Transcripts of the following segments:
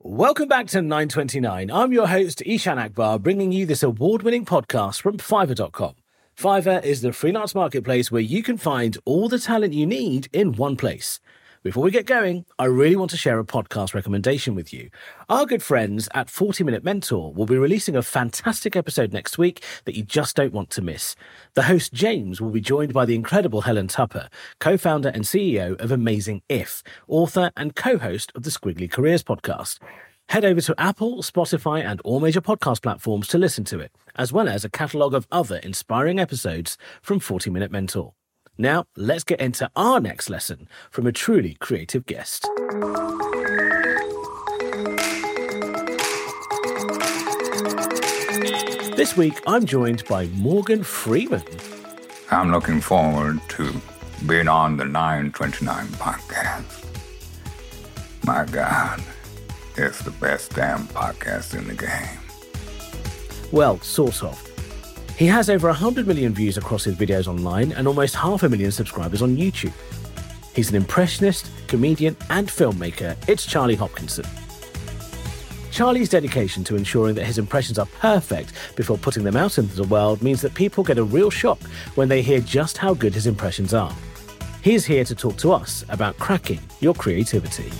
Welcome back to 929. I'm your host, Ishan Akbar, bringing you this award-winning podcast from Fiverr.com. Fiverr is the freelance marketplace where you can find all the talent you need in one place. Before we get going, I really want to share a podcast recommendation with you. Our good friends at 40 Minute Mentor will be releasing a fantastic episode next week that you just don't want to miss. The host, James, will be joined by the incredible Helen Tupper, co-founder and CEO of Amazing If, author and co-host of the Squiggly Careers podcast. Head over to Apple, Spotify, and all major podcast platforms to listen to it, as well as a catalogue of other inspiring episodes from 40 Minute Mentor. Now, let's get into our next lesson from a truly creative guest. This week, I'm joined by Morgan Freeman. I'm looking forward to being on the 929 podcast. My God, it's the best damn podcast in the game. Well, sort of. He has over 100 million views across his videos online and almost 500,000 subscribers on YouTube. He's an impressionist, comedian, and filmmaker. It's Charlie Hopkinson. Charlie's dedication to ensuring that his impressions are perfect before putting them out into the world means that people get a real shock when they hear just how good his impressions are. He's here to talk to us about cracking your creativity.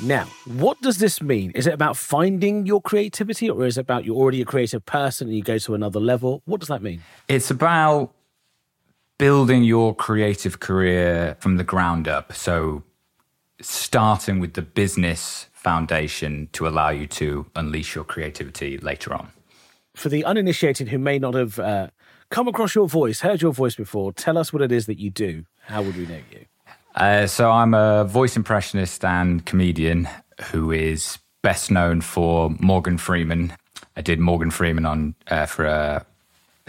Now, what does this mean? Is it about finding your creativity, or is it about you're already a creative person and you go to another level? What does that mean? It's about building your creative career from the ground up. So starting with the business foundation to allow you to unleash your creativity later on. For the uninitiated who may not have come across your voice, heard your voice before, tell us what it is that you do. How would we know you? So I'm a voice impressionist and comedian who is best known for Morgan Freeman. I did Morgan Freeman on for a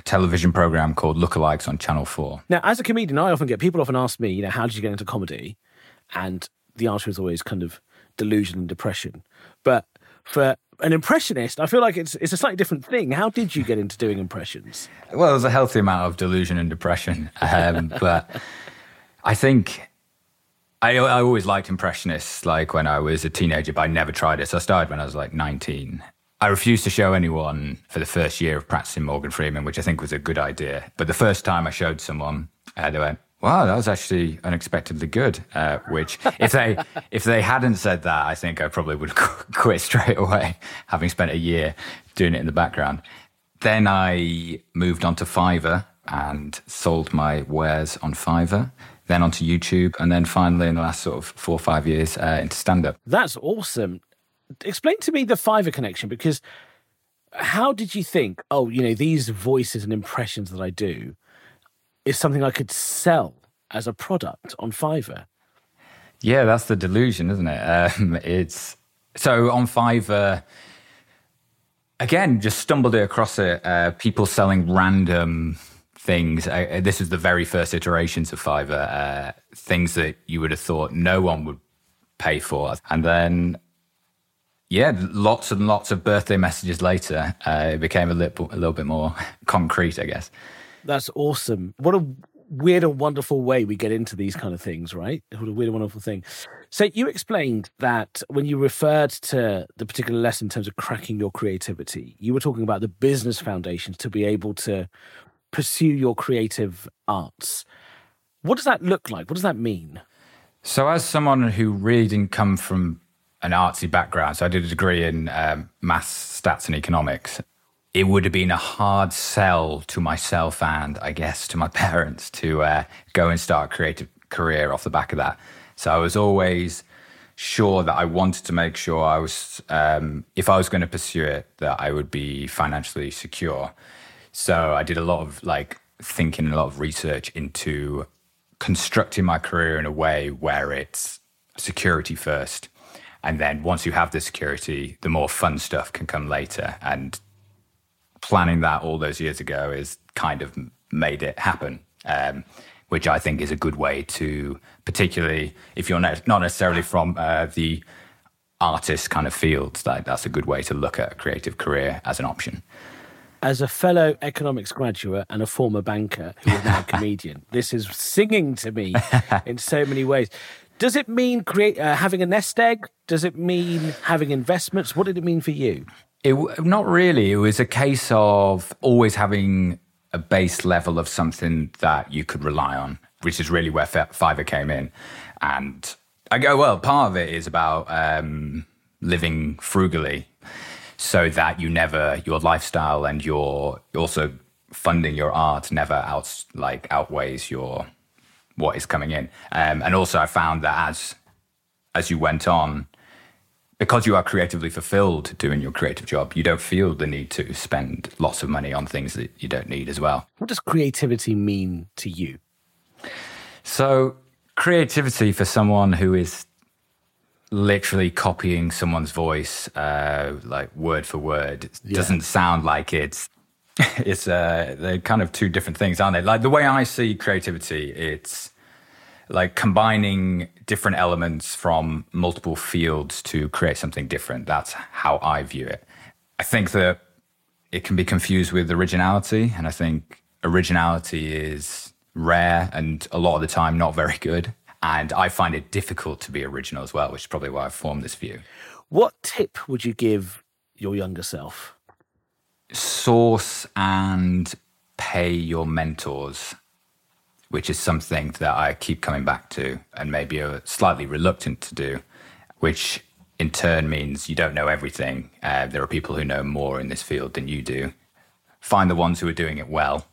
television program called Lookalikes on Channel 4. Now, as a comedian, people often ask me, you know, how did you get into comedy? And the answer is always kind of delusion and depression. But for an impressionist, I feel like it's a slightly different thing. How did you get into doing impressions? Well, there's a healthy amount of delusion and depression, but I think. I always liked impressionists. Like when I was a teenager, but I never tried it. So I started when I was like 19. I refused to show anyone for the first year of practicing Morgan Freeman, which I think was a good idea. But the first time I showed someone, they went, "Wow, that was actually unexpectedly good." Which, if they hadn't said that, I think I probably would quit straight away, having spent a year doing it in the background. Then I moved on to Fiverr and sold my wares on Fiverr. Then onto YouTube, and then finally in the last sort of 4 or 5 years into stand-up. That's awesome. Explain to me the Fiverr connection, because how did you think, oh, you know, these voices and impressions that I do is something I could sell as a product on Fiverr? Yeah, that's the delusion, isn't it? So on Fiverr, again, just stumbled across it, people selling random things. This is the very first iterations of Fiverr, things that you would have thought no one would pay for. And then, yeah, lots and lots of birthday messages later, it became a little bit more concrete, I guess. That's awesome. What a weird and wonderful way we get into these kind of things, right? What a weird and wonderful thing. So you explained that when you referred to the particular lesson in terms of cracking your creativity, you were talking about the business foundations to be able to pursue your creative arts. What does that look like? What does that mean? So as someone who really didn't come from an artsy background, so I did a degree in maths, stats and economics, it would have been a hard sell to myself and I guess to my parents to go and start a creative career off the back of that. So I was always sure that I wanted to make sure I was, if I was going to pursue it, that I would be financially secure. So I did a lot of thinking, a lot of research into constructing my career in a way where it's security first. And then once you have the security, the more fun stuff can come later. And planning that all those years ago is kind of made it happen, which I think is a good way to, particularly if you're not necessarily from the artist kind of fields, like that's a good way to look at a creative career as an option. As a fellow economics graduate and a former banker who is now a comedian, this is singing to me in so many ways. Does it mean having a nest egg? Does it mean having investments? What did it mean for you? Not really. It was a case of always having a base level of something that you could rely on, which is really where Fiverr came in. And I go, well, part of it is about living frugally, so that your lifestyle and your also funding your art never outweighs what is coming in. And also I found that as you went on, because you are creatively fulfilled doing your creative job, you don't feel the need to spend lots of money on things that you don't need as well. What does creativity mean to you? So creativity for someone who is literally copying someone's voice like word for word doesn't sound like it's they're kind of two different things, aren't they? Like the way I see creativity, it's like combining different elements from multiple fields to create something different. That's how I view it. I think that it can be confused with originality, and I think originality is rare and a lot of the time not very good. And I find it difficult to be original as well, which is probably why I formed this view. What tip would you give your younger self? Source and pay your mentors, which is something that I keep coming back to and maybe are slightly reluctant to do, which in turn means you don't know everything. There are people who know more in this field than you do. Find the ones who are doing it well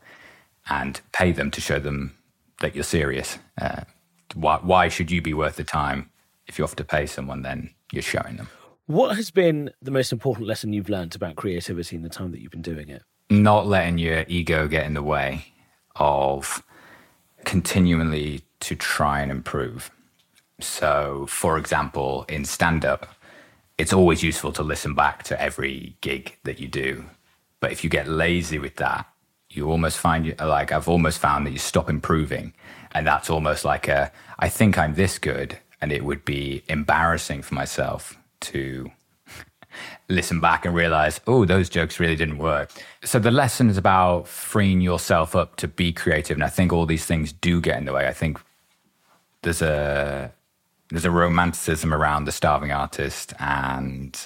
and pay them to show them that you're serious. Why should you be worth the time? If you have to pay someone, then you're showing them. What has been the most important lesson you've learned about creativity in the time that you've been doing it? Not letting your ego get in the way of continually to try and improve. So, for example, in stand-up, it's always useful to listen back to every gig that you do. But if you get lazy with that, you almost I've almost found that you stop improving. And that's almost like I think I'm this good, and it would be embarrassing for myself to listen back and realize, oh, those jokes really didn't work. So the lesson is about freeing yourself up to be creative. And I think all these things do get in the way. I think there's a romanticism around the starving artist and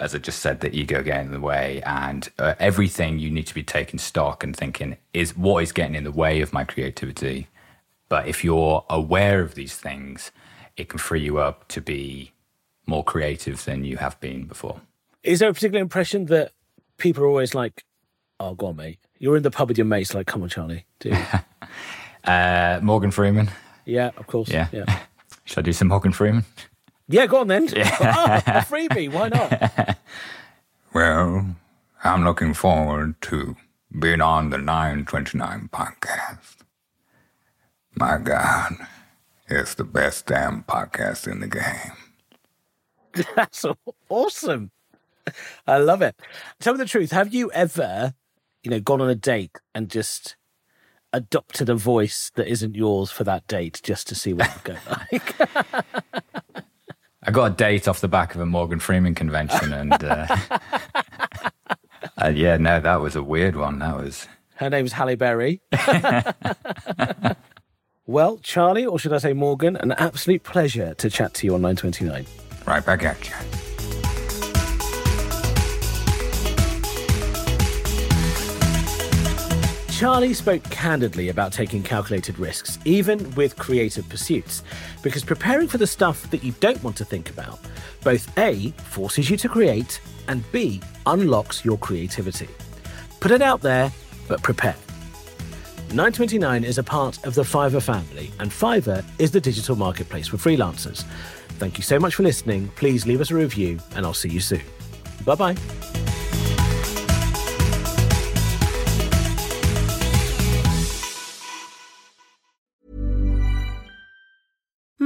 as I just said, the ego getting in the way, and everything you need to be taking stock and thinking, is what is getting in the way of my creativity? But if you're aware of these things, it can free you up to be more creative than you have been before. Is there a particular impression that people are always like, oh, go on, mate. You're in the pub with your mates, like, come on, Charlie, do it. Morgan Freeman. Yeah, of course. Yeah. Should I do some Morgan Freeman? Yeah, go on then. Yeah. Oh, a freebie, why not? Well, I'm looking forward to being on the 929 podcast. My God, it's the best damn podcast in the game. That's awesome. I love it. Tell me the truth. Have you ever, gone on a date and just adopted a voice that isn't yours for that date just to see what it would go like? I got a date off the back of a Morgan Freeman convention and that was a weird one. Her name's Halle Berry. Well, Charlie, or should I say Morgan, an absolute pleasure to chat to you on 929. Right back at you. Charlie spoke candidly about taking calculated risks, even with creative pursuits, because preparing for the stuff that you don't want to think about both A, forces you to create, and B, unlocks your creativity. Put it out there, but prepare. 929 is a part of the Fiverr family, and Fiverr is the digital marketplace for freelancers. Thank you so much for listening. Please leave us a review, and I'll see you soon. Bye-bye.